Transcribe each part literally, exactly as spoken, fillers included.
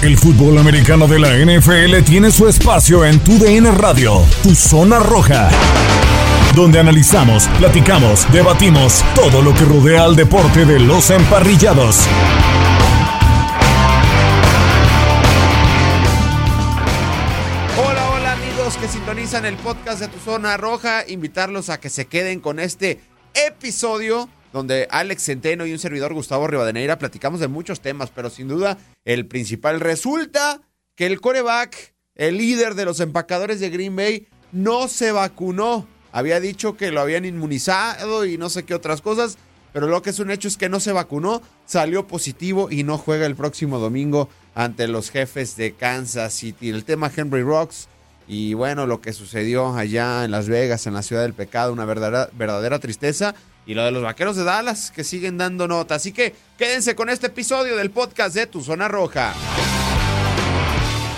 El fútbol americano de la N F L tiene su espacio en T U D N Radio, tu zona roja, donde analizamos, platicamos, debatimos todo lo que rodea al deporte de los emparrillados. Hola, hola amigos que sintonizan el podcast de tu zona roja, invitarlos a que se queden con este episodio donde Alex Centeno y un servidor, Gustavo Rivadeneira, platicamos de muchos temas, pero sin duda el principal. Resulta que el quarterback, el líder de los empacadores de Green Bay, no se vacunó. Había dicho que lo habían inmunizado y no sé qué otras cosas, pero lo que es un hecho es que no se vacunó, salió positivo y no juega el próximo domingo ante los Jefes de Kansas City. El tema Henry Ruggs y bueno, lo que sucedió allá en Las Vegas, en la Ciudad del Pecado, una verdadera, verdadera tristeza. Y lo de los Vaqueros de Dallas, que siguen dando nota. Así que quédense con este episodio del podcast de Tu Zona Roja.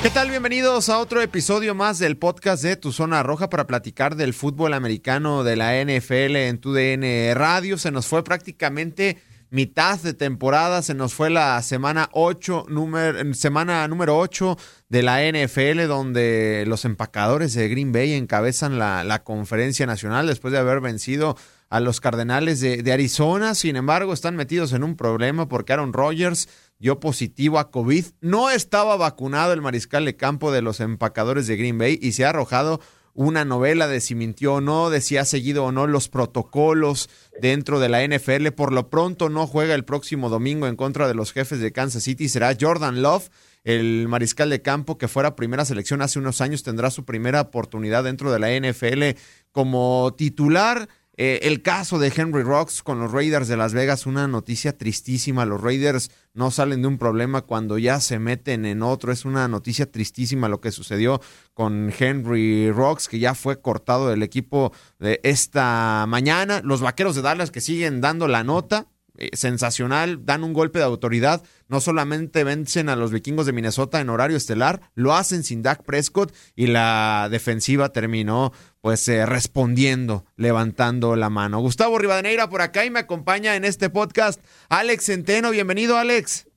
¿Qué tal? Bienvenidos a otro episodio más del podcast de Tu Zona Roja para platicar del fútbol americano de la N F L en T U D N Radio. Se nos fue prácticamente mitad de temporada. Se nos fue la semana ocho, número, semana número ocho de la N F L, donde los empacadores de Green Bay encabezan la, la conferencia nacional después de haber vencido a los Cardenales de, de Arizona. Sin embargo, están metidos en un problema porque Aaron Rodgers dio positivo a COVID. No estaba vacunado el mariscal de campo de los empacadores de Green Bay y se ha arrojado una novela de si mintió o no, de si ha seguido o no los protocolos dentro de la N F L. Por lo pronto no juega el próximo domingo en contra de los Jefes de Kansas City. Será Jordan Love, el mariscal de campo que fuera primera selección hace unos años, tendrá su primera oportunidad dentro de la N F L como titular. Eh, el caso de Henry Ruggs con los Raiders de Las Vegas, una noticia tristísima. Los Raiders no salen de un problema cuando ya se meten en otro. Es una noticia tristísima lo que sucedió con Henry Ruggs, que ya fue cortado del equipo de esta mañana. Los Vaqueros de Dallas, que siguen dando la nota, eh, sensacional, dan un golpe de autoridad. No solamente vencen a los Vikingos de Minnesota en horario estelar, lo hacen sin Dak Prescott y la defensiva terminó pues eh, respondiendo, levantando la mano. Gustavo Rivadeneira por acá y me acompaña en este podcast Alex Centeno. Bienvenido, Alex.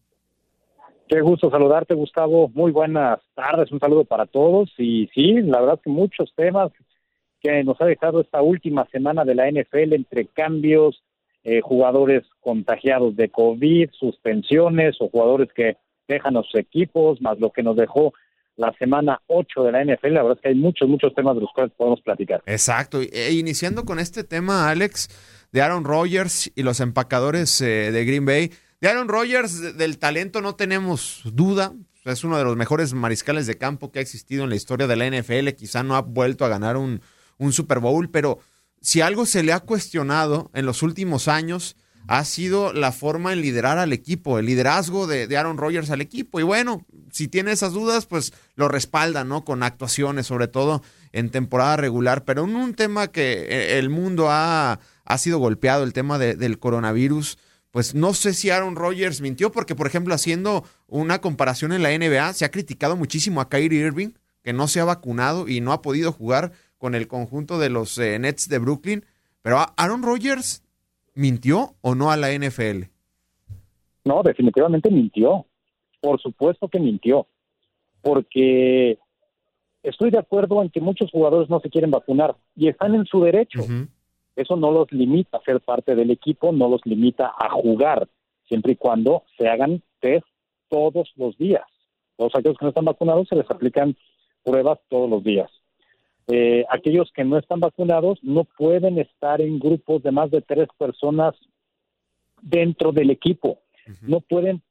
Qué gusto saludarte, Gustavo. Muy buenas tardes, un saludo para todos. Y sí, la verdad que muchos temas que nos ha dejado esta última semana de la N F L, entre cambios, eh, jugadores contagiados de COVID, suspensiones o jugadores que dejan a sus equipos, más lo que nos dejó la semana ocho de la N F L. La verdad es que hay muchos, muchos temas de los cuales podemos platicar. Exacto. E iniciando con este tema, Alex, de Aaron Rodgers y los empacadores eh, de Green Bay. De Aaron Rodgers, del talento no tenemos duda. Es uno de los mejores mariscales de campo que ha existido en la historia de la N F L. Quizá no ha vuelto a ganar un, un Super Bowl, pero si algo se le ha cuestionado en los últimos años ha sido la forma en liderar al equipo, el liderazgo de, de Aaron Rodgers al equipo. Y bueno, si tiene esas dudas, pues lo respalda, ¿no? Con actuaciones, sobre todo en temporada regular. Pero en un tema que el mundo ha, ha sido golpeado, el tema de, del coronavirus, pues no sé si Aaron Rodgers mintió, porque, por ejemplo, haciendo una comparación en la N B A, se ha criticado muchísimo a Kyrie Irving, que no se ha vacunado y no ha podido jugar con el conjunto de los eh, Nets de Brooklyn. Pero Aaron Rodgers, ¿mintió o no a la N F L? No, definitivamente mintió. Por supuesto que mintió. Porque estoy de acuerdo en que muchos jugadores no se quieren vacunar y están en su derecho. Uh-huh. Eso no los limita a ser parte del equipo, no los limita a jugar, siempre y cuando se hagan test todos los días. Todos aquellos que no están vacunados se les aplican pruebas todos los días. Eh, aquellos que no están vacunados no pueden estar en grupos de más de tres personas dentro del equipo. Uh-huh. No pueden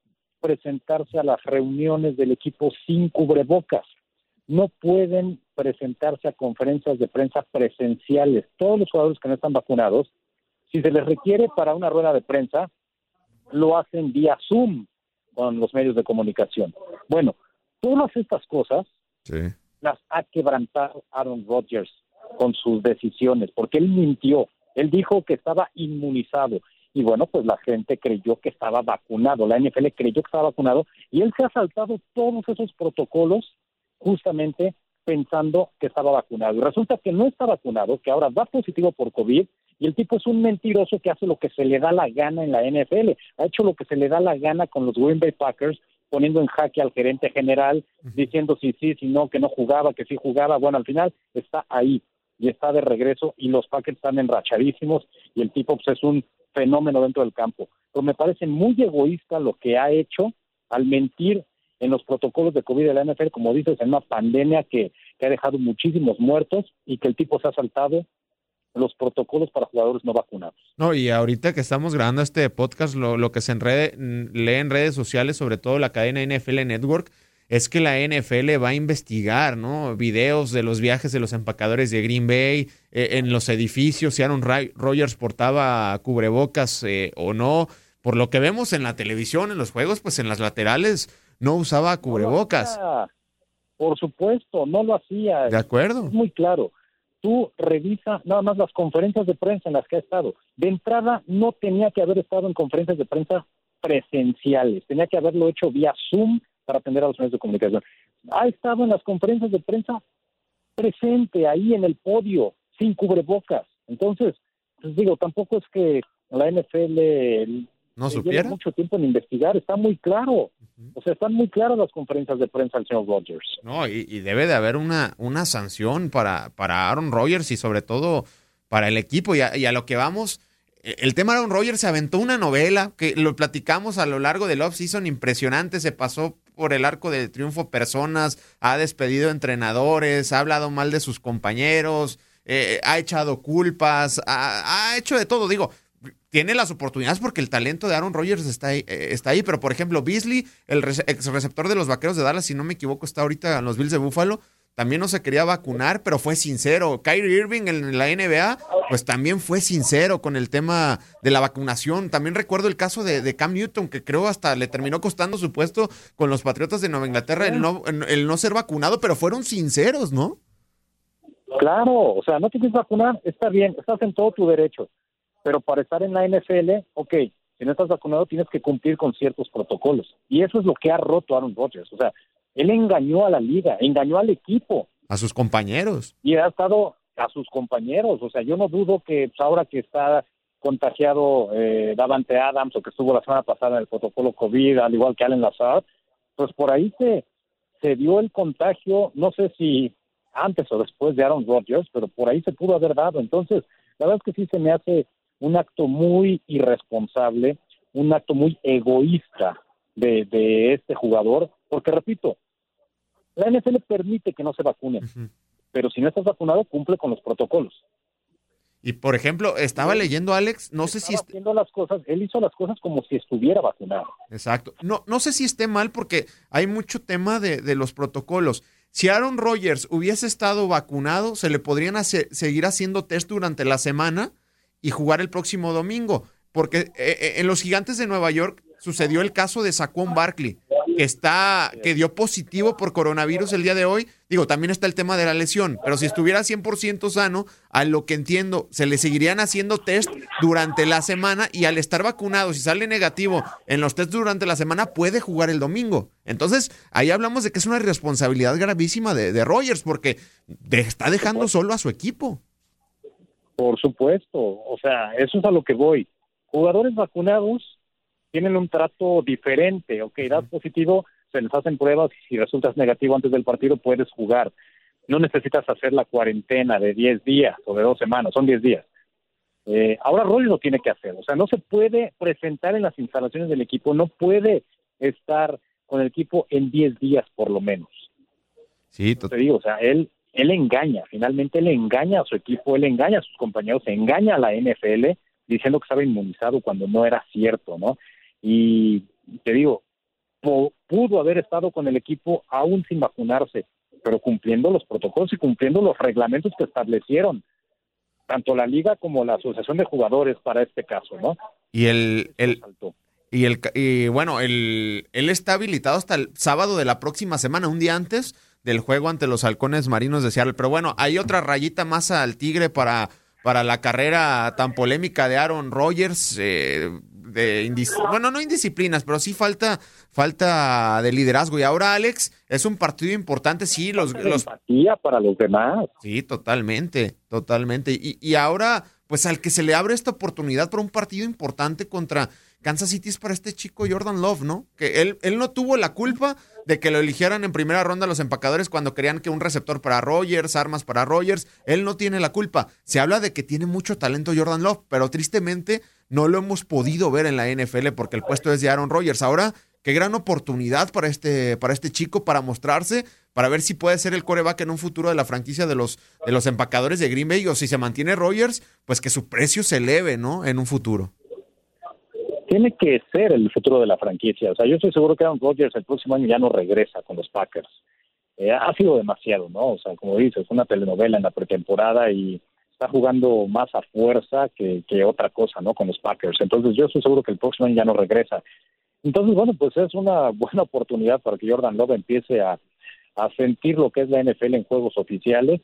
presentarse a las reuniones del equipo sin cubrebocas. No pueden presentarse a conferencias de prensa presenciales. Todos los jugadores que no están vacunados, si se les requiere para una rueda de prensa, lo hacen vía Zoom. con los medios de comunicación. Bueno, todas estas cosas sí. las ha quebrantado Aaron Rodgers con sus decisiones, porque él mintió. Él dijo que estaba inmunizado. Y bueno, pues la gente creyó que estaba vacunado. La N F L creyó que estaba vacunado. Y él se ha saltado todos esos protocolos justamente pensando que estaba vacunado. Y resulta que no está vacunado, que ahora va positivo por COVID. Y el tipo es un mentiroso que hace lo que se le da la gana en la N F L. Ha hecho lo que se le da la gana con los Green Bay Packers, poniendo en jaque al gerente general, diciendo si sí, si no, que no jugaba, que sí jugaba. Bueno, al final está ahí y está de regreso y los Packers están enrachadísimos y el tipo pues, es un fenómeno dentro del campo. Pero me parece muy egoísta lo que ha hecho al mentir en los protocolos de COVID de la N F L, como dices, en una pandemia que, que ha dejado muchísimos muertos y que el tipo se ha saltado los protocolos para jugadores no vacunados. No, y ahorita que estamos grabando este podcast, lo, lo que se enrede, lee en redes sociales, sobre todo la cadena N F L Network, es que la N F L va a investigar, ¿no? Videos de los viajes de los empacadores de Green Bay, eh, en los edificios, si Aaron Rodgers portaba cubrebocas eh, o no. Por lo que vemos en la televisión, en los juegos, pues en las laterales no usaba cubrebocas. No, por supuesto, no lo hacía. De acuerdo. Es muy claro. Tú revisas nada más las conferencias de prensa en las que ha estado. De entrada, no tenía que haber estado en conferencias de prensa presenciales. Tenía que haberlo hecho vía Zoom para atender a los medios de comunicación. Ha estado en las conferencias de prensa presente, ahí en el podio, sin cubrebocas. Entonces, pues digo, tampoco es que la N F L no supiera mucho tiempo en investigar. Está muy claro. Uh-huh. O sea, están muy claras las conferencias de prensa del señor Rodgers. No, y, y debe de haber una, una sanción para, para Aaron Rodgers y sobre todo para el equipo. Y a, y a lo que vamos, el tema de Aaron Rodgers se aventó una novela que lo platicamos a lo largo del off-season, impresionante, se pasó por el arco del triunfo personas, ha despedido entrenadores, ha hablado mal de sus compañeros, eh, ha echado culpas, ha, ha hecho de todo, digo... Tiene las oportunidades porque el talento de Aaron Rodgers está ahí, está ahí. Pero, por ejemplo, Beasley, el ex receptor de los Vaqueros de Dallas, si no me equivoco, está ahorita en los Bills de Buffalo, también no se quería vacunar, pero fue sincero. Kyrie Irving en la N B A, pues también fue sincero con el tema de la vacunación. También recuerdo el caso de, de Cam Newton, que creo hasta le terminó costando su puesto con los Patriotas de Nueva Inglaterra el no, el no ser vacunado, pero fueron sinceros, ¿no? Claro, o sea, no te quieres vacunar, está bien, estás en todo tu derecho. Pero para estar en la N F L, ok, si no estás vacunado tienes que cumplir con ciertos protocolos. Y eso es lo que ha roto Aaron Rodgers. O sea, él engañó a la liga, engañó al equipo. A sus compañeros. Y ha estado a sus compañeros. O sea, yo no dudo que pues, ahora que está contagiado eh, Davante Adams o que estuvo la semana pasada en el protocolo COVID, al igual que Allen Lazard, pues por ahí se, se dio el contagio, no sé si antes o después de Aaron Rodgers, pero por ahí se pudo haber dado. Entonces, la verdad es que sí se me hace un acto muy irresponsable, un acto muy egoísta de, de este jugador, porque repito, la N F L permite que no se vacunen, uh-huh. pero si no estás vacunado, cumple con los protocolos. Y por ejemplo, estaba sí. leyendo Alex, no estaba sé si... Est- haciendo las cosas, él hizo las cosas como si estuviera vacunado. Exacto. No, no sé si esté mal porque hay mucho tema de, de los protocolos. Si Aaron Rodgers hubiese estado vacunado, se le podrían hacer, seguir haciendo test durante la semana y jugar el próximo domingo, porque en los Gigantes de Nueva York sucedió el caso de Saquon Barkley, que está que dio positivo por coronavirus el día de hoy. Digo, también está el tema de la lesión, pero si estuviera cien por ciento sano, a lo que entiendo, se le seguirían haciendo test durante la semana y al estar vacunado, si sale negativo en los test durante la semana, puede jugar el domingo. Entonces, ahí hablamos de que es una irresponsabilidad gravísima de, de Rodgers, porque de, está dejando solo a su equipo. Por supuesto, o sea, eso es a lo que voy. Jugadores vacunados tienen un trato diferente, ok, das positivo, se les hacen pruebas y si resultas negativo antes del partido puedes jugar. No necesitas hacer la cuarentena de diez días o de dos semanas, son diez días. Eh, ahora Rodgers lo tiene que hacer, o sea, no se puede presentar en las instalaciones del equipo, no puede estar con el equipo en diez días por lo menos. Sí, t- te digo, o sea, él... Él engaña, finalmente él engaña a su equipo, él engaña a sus compañeros, engaña a la N F L diciendo que estaba inmunizado cuando no era cierto, ¿no? Y te digo, pudo haber estado con el equipo aún sin vacunarse, pero cumpliendo los protocolos y cumpliendo los reglamentos que establecieron tanto la liga como la asociación de jugadores para este caso, ¿no? Y el... el... Y, el, y bueno, el, él está habilitado hasta el sábado de la próxima semana, un día antes del juego ante los Halcones Marinos de Seattle. Pero bueno, hay otra rayita más al tigre para, para la carrera tan polémica de Aaron Rodgers. Eh, de indis- bueno, no indisciplinas, pero sí falta falta de liderazgo. Y ahora, Alex, es un partido importante. Sí, los... los... empatía para los demás. Sí, totalmente, totalmente. Y, y ahora, pues al que se le abre esta oportunidad para un partido importante contra Kansas City es para este chico Jordan Love, ¿no? Que él, él no tuvo la culpa de que lo eligieran en primera ronda los empacadores cuando querían que un receptor para Rodgers, armas para Rodgers, él no tiene la culpa. Se habla de que tiene mucho talento Jordan Love, pero tristemente no lo hemos podido ver en la N F L porque el puesto es de Aaron Rodgers. Ahora, qué gran oportunidad para este, para este chico para mostrarse, para ver si puede ser el quarterback en un futuro de la franquicia de los, de los empacadores de Green Bay, o si se mantiene Rodgers, pues que su precio se eleve, ¿no? En un futuro. Tiene que ser el futuro de la franquicia. O sea, yo estoy seguro que Aaron Rodgers el próximo año ya no regresa con los Packers. Eh, ha sido demasiado, ¿no? O sea, como dices, una telenovela en la pretemporada y está jugando más a fuerza que, que otra cosa, ¿no? Con los Packers. Entonces, yo estoy seguro que el próximo año ya no regresa. Entonces, bueno, pues es una buena oportunidad para que Jordan Love empiece a, a sentir lo que es la N F L en juegos oficiales.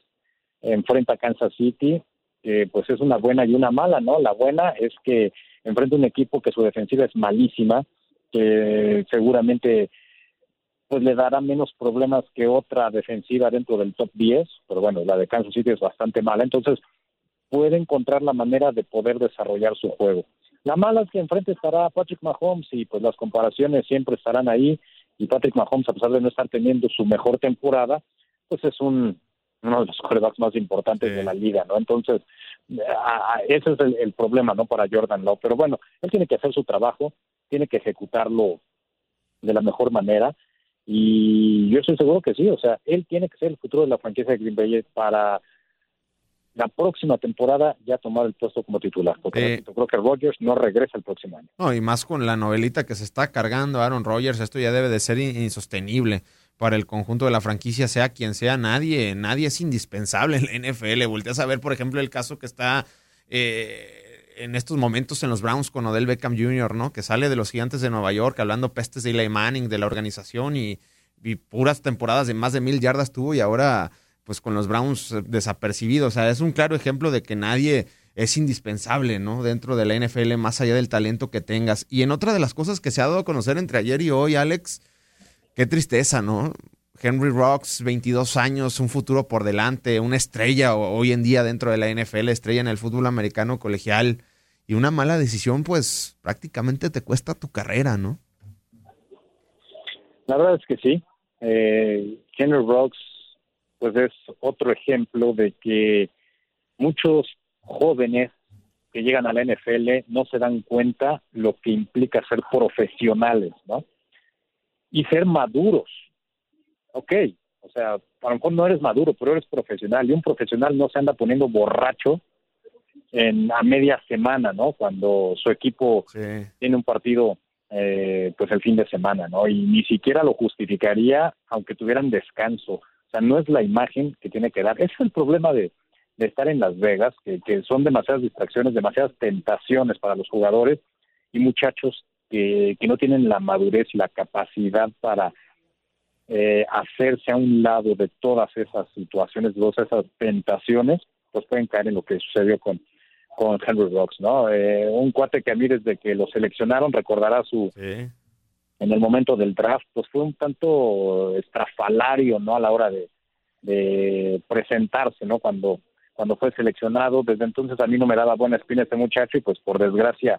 Enfrenta a Kansas City. Eh, pues es una buena y una mala, ¿no? La buena es que enfrenta un equipo que su defensiva es malísima, que seguramente pues le dará menos problemas que otra defensiva dentro del top diez, pero bueno, la de Kansas City es bastante mala, entonces puede encontrar la manera de poder desarrollar su juego. La mala es que enfrente estará Patrick Mahomes y pues las comparaciones siempre estarán ahí, y Patrick Mahomes, a pesar de no estar teniendo su mejor temporada, pues es un uno de los quarterbacks más importantes sí. de la liga, ¿no? Entonces, ese es el, el problema, ¿no? Para Jordan Love. Pero bueno, él tiene que hacer su trabajo, tiene que ejecutarlo de la mejor manera, y yo estoy seguro que sí, o sea, él tiene que ser el futuro de la franquicia de Green Bay para la próxima temporada ya tomar el puesto como titular, porque eh, yo creo que Rodgers no regresa el próximo año. No, y más con la novelita que se está cargando Aaron Rodgers, esto ya debe de ser insostenible. Para el conjunto de la franquicia, sea quien sea, nadie, nadie es indispensable en la N F L. Volteas a ver, por ejemplo, el caso que está eh, en estos momentos en los Browns con Odell Beckham junior, ¿no? Que sale de los Gigantes de Nueva York hablando pestes de Eli Manning, de la organización, y, y puras temporadas de más de mil yardas tuvo, y ahora pues con los Browns desapercibidos. O sea, es un claro ejemplo de que nadie es indispensable, ¿no? Dentro de la N F L, más allá del talento que tengas. Y en otra de las cosas que se ha dado a conocer entre ayer y hoy, Alex, qué tristeza, ¿no? Henry Ruggs, veintidós años, un futuro por delante, una estrella hoy en día dentro de la N F L, estrella en el fútbol americano colegial, y una mala decisión, pues prácticamente te cuesta tu carrera, ¿no? La verdad es que sí. Eh, Henry Ruggs, pues es otro ejemplo de que muchos jóvenes que llegan a la N F L no se dan cuenta lo que implica ser profesionales, ¿no? Y ser maduros. Ok, o sea, a lo mejor no eres maduro, pero eres profesional. Y un profesional no se anda poniendo borracho en a media semana, ¿no? Cuando su equipo sí. tiene un partido, eh, pues el fin de semana, ¿no? Y ni siquiera lo justificaría aunque tuvieran descanso. O sea, no es la imagen que tiene que dar. Ese es el problema de, de estar en Las Vegas, que, que son demasiadas distracciones, demasiadas tentaciones para los jugadores y muchachos Que, que no tienen la madurez y la capacidad para eh, hacerse a un lado de todas esas situaciones, de todas esas tentaciones, pues pueden caer en lo que sucedió con, con Henry Ruggs, ¿no? Eh, un cuate que a mí desde que lo seleccionaron, recordará su sí. en el momento del draft, pues fue un tanto estrafalario, ¿no? A la hora de, de presentarse, ¿no? Cuando, cuando fue seleccionado, desde entonces a mí no me daba buena espina este muchacho y pues por desgracia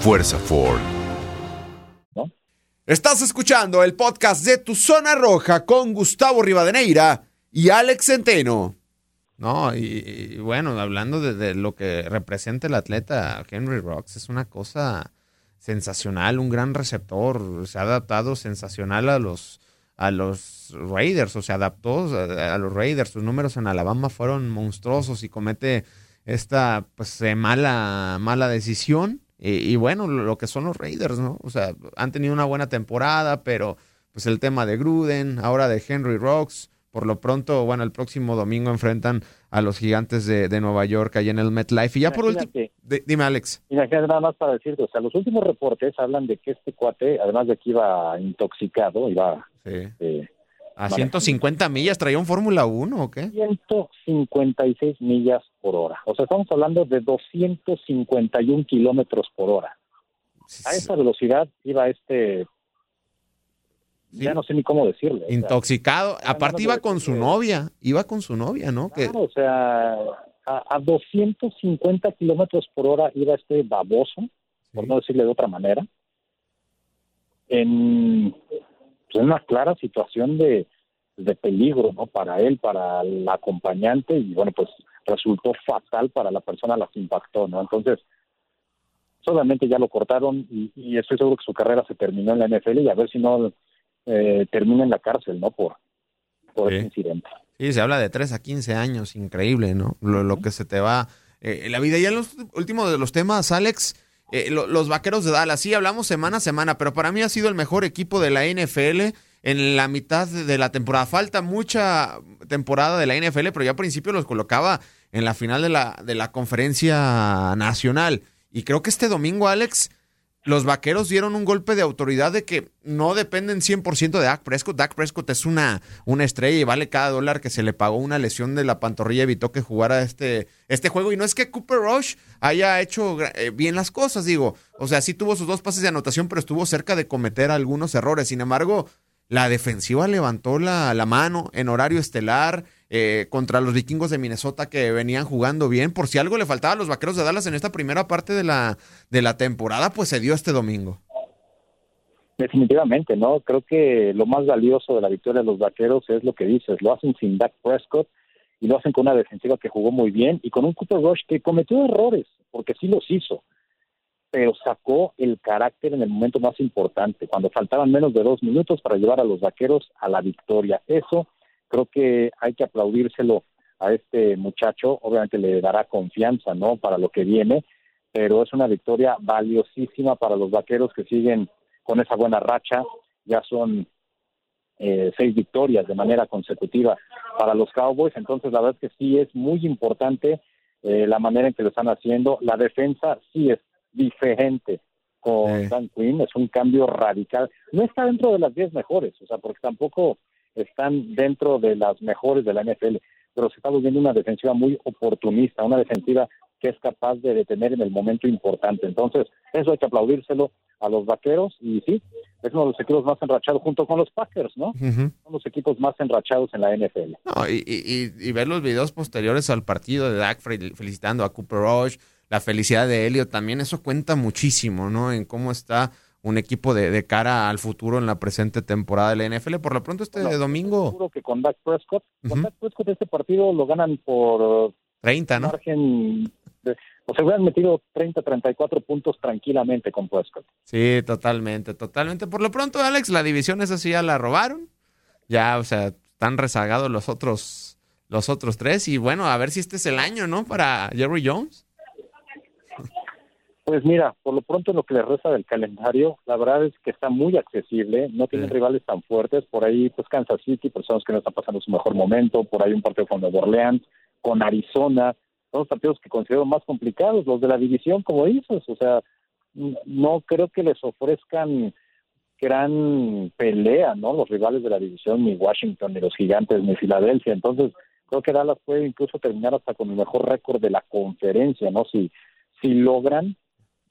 Fuerza Ford. ¿No? Estás escuchando el podcast de Tu Zona Roja con Gustavo Rivadeneira y Alex Centeno. No, y, y bueno, hablando de, de lo que representa el atleta Henry Ruggs, es una cosa sensacional, un gran receptor, se ha adaptado sensacional a los, a los Raiders, o se adaptó a, a los Raiders, sus números en Alabama fueron monstruosos y comete esta pues eh, mala, mala decisión, y, y bueno, lo, lo que son los Raiders, ¿no? O sea, han tenido una buena temporada, pero pues el tema de Gruden, ahora de Henry Ruggs. Por lo pronto, bueno, el próximo domingo enfrentan a los Gigantes de, de Nueva York allá en el MetLife. Y ya imagínate, por último, dime, Alex. Mira, nada más para decirte, o sea, los últimos reportes hablan de que este cuate, además de que iba intoxicado, iba... Sí. Eh, ¿A ciento cincuenta millas? ¿Traía un Fórmula uno o qué? ciento cincuenta y seis millas por hora. O sea, estamos hablando de doscientos cincuenta y uno kilómetros por hora. Sí, sí. A esa velocidad iba este... Sí. Ya no sé ni cómo decirle. Intoxicado. O sea, Aparte no, no, no, iba con su novia. Iba con su novia, ¿no? Claro, que... o sea, a, a doscientos cincuenta kilómetros por hora iba este baboso, sí, por no decirle de otra manera, en, pues, en una clara situación de, de peligro, ¿no? Para él, para el acompañante, y bueno, pues resultó fatal para la persona a la que impactó, ¿no? Entonces... obviamente ya lo cortaron y, y estoy seguro que su carrera se terminó en la N F L y a ver si no eh, termina en la cárcel, ¿no? Por, por sí. Ese incidente. Sí, se habla de tres a quince años, increíble, ¿no? Lo, lo que se te va eh, la vida. Ya en los últimos de los temas, Alex, eh, lo, los Vaqueros de Dallas, sí hablamos semana a semana, pero para mí ha sido el mejor equipo de la N F L en la mitad de la temporada. Falta mucha temporada de la N F L, pero ya al principio los colocaba en la final de la, de la Conferencia Nacional. Y creo que este domingo, Alex, los Vaqueros dieron un golpe de autoridad de que no dependen cien por ciento de Dak Prescott. Dak Prescott es una, una estrella y vale cada dólar que se le pagó. Una lesión de la pantorrilla evitó que jugara este, este juego. Y no es que Cooper Rush haya hecho eh, bien las cosas, digo. O sea, sí tuvo sus dos pases de anotación, pero estuvo cerca de cometer algunos errores. Sin embargo, la defensiva levantó la, la mano en horario estelar eh, contra los vikingos de Minnesota que venían jugando bien. Por si algo le faltaba a los Vaqueros de Dallas en esta primera parte de la, de la temporada, pues se dio este domingo. Definitivamente, ¿no? Creo que lo más valioso de la victoria de los Vaqueros es lo que dices. Lo hacen sin Dak Prescott y lo hacen con una defensiva que jugó muy bien y con un Cooper Rush que cometió errores, porque sí los hizo, pero sacó el carácter en el momento más importante, cuando faltaban menos de dos minutos para llevar a los Vaqueros a la victoria. Eso creo que hay que aplaudírselo a este muchacho. Obviamente le dará confianza, ¿no?, para lo que viene, pero es una victoria valiosísima para los Vaqueros que siguen con esa buena racha. Ya son eh, seis victorias de manera consecutiva para los Cowboys. Entonces la verdad es que sí es muy importante eh, la manera en que lo están haciendo. La defensa sí es diferente con sí. Dan Quinn, es un cambio radical. No está dentro de las diez mejores, o sea, porque tampoco están dentro de las mejores de la N F L, pero se está volviendo una defensiva muy oportunista, una defensiva que es capaz de detener en el momento importante. Entonces, eso hay que aplaudírselo a los Vaqueros, y sí, es uno de los equipos más enrachados junto con los Packers, ¿no? Uh-huh. Son los equipos más enrachados en la N F L. No, y, y, y ver los videos posteriores al partido de Dak felicitando a Cooper Rush, la felicidad de Elliot también, eso cuenta muchísimo, ¿no? En cómo está un equipo de, de cara al futuro en la presente temporada de la N F L. Por lo pronto este bueno, domingo... Seguro que con Dak Prescott, uh-huh. con Dak Prescott este partido lo ganan por... treinta, ¿no? Margen de, o sea, hubieran metido treinta, treinta y cuatro puntos tranquilamente con Prescott. Sí, totalmente, totalmente. Por lo pronto, Alex, la división esa sí ya la robaron. Ya, o sea, están rezagados los otros, los otros tres. Y bueno, a ver si este es el año, ¿no? Para Jerry Jones. Pues mira, por lo pronto en lo que le resta del calendario, la verdad es que está muy accesible, no tienen sí. rivales tan fuertes, por ahí pues Kansas City, personas que no están pasando su mejor momento, por ahí un partido con Nueva Orleans, con Arizona, son los partidos que considero más complicados, los de la división, como dices, o sea, no creo que les ofrezcan gran pelea, ¿no? Los rivales de la división, ni Washington, ni los Gigantes, ni Filadelfia, entonces creo que Dallas puede incluso terminar hasta con el mejor récord de la conferencia, ¿no? Si, si logran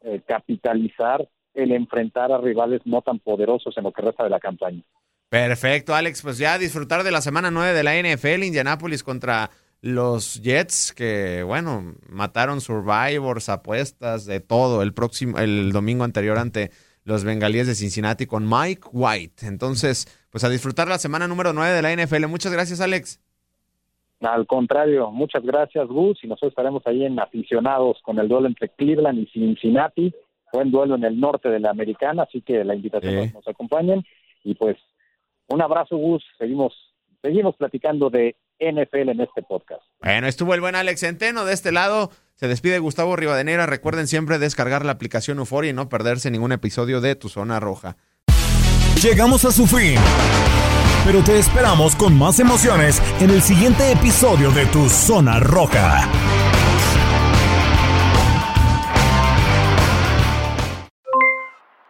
Eh, capitalizar el enfrentar a rivales no tan poderosos en lo que resta de la campaña. Perfecto, Alex, pues ya disfrutar de la semana nueve de la N F L, Indianapolis contra los Jets, que bueno, mataron Survivors, apuestas, de todo, el próximo, el domingo anterior ante los Bengalíes de Cincinnati con Mike White. Entonces, pues a disfrutar la semana número nueve de la N F L. Muchas gracias, Alex. Al contrario, muchas gracias, Gus, y nosotros estaremos ahí en Aficionados con el duelo entre Cleveland y Cincinnati, buen duelo en el norte de la americana, así que la invitación eh. a que nos acompañen. Y pues, un abrazo, Gus. Seguimos, seguimos platicando de N F L en este podcast. Bueno, estuvo el buen Alex Centeno de este lado. Se despide Gustavo Rivadeneira. Recuerden siempre descargar la aplicación Euforia y no perderse ningún episodio de Tu Zona Roja. Llegamos a su fin, pero te esperamos con más emociones en el siguiente episodio de Tu Zona Roja.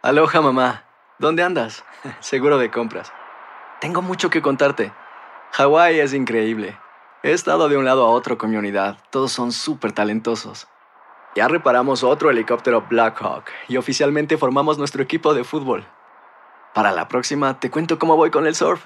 Aloha, mamá. ¿Dónde andas? Seguro de compras. Tengo mucho que contarte. Hawái es increíble. He estado de un lado a otro con mi unidad. Todos son súper talentosos. Ya reparamos otro helicóptero Blackhawk y oficialmente formamos nuestro equipo de fútbol. Para la próxima te cuento cómo voy con el surf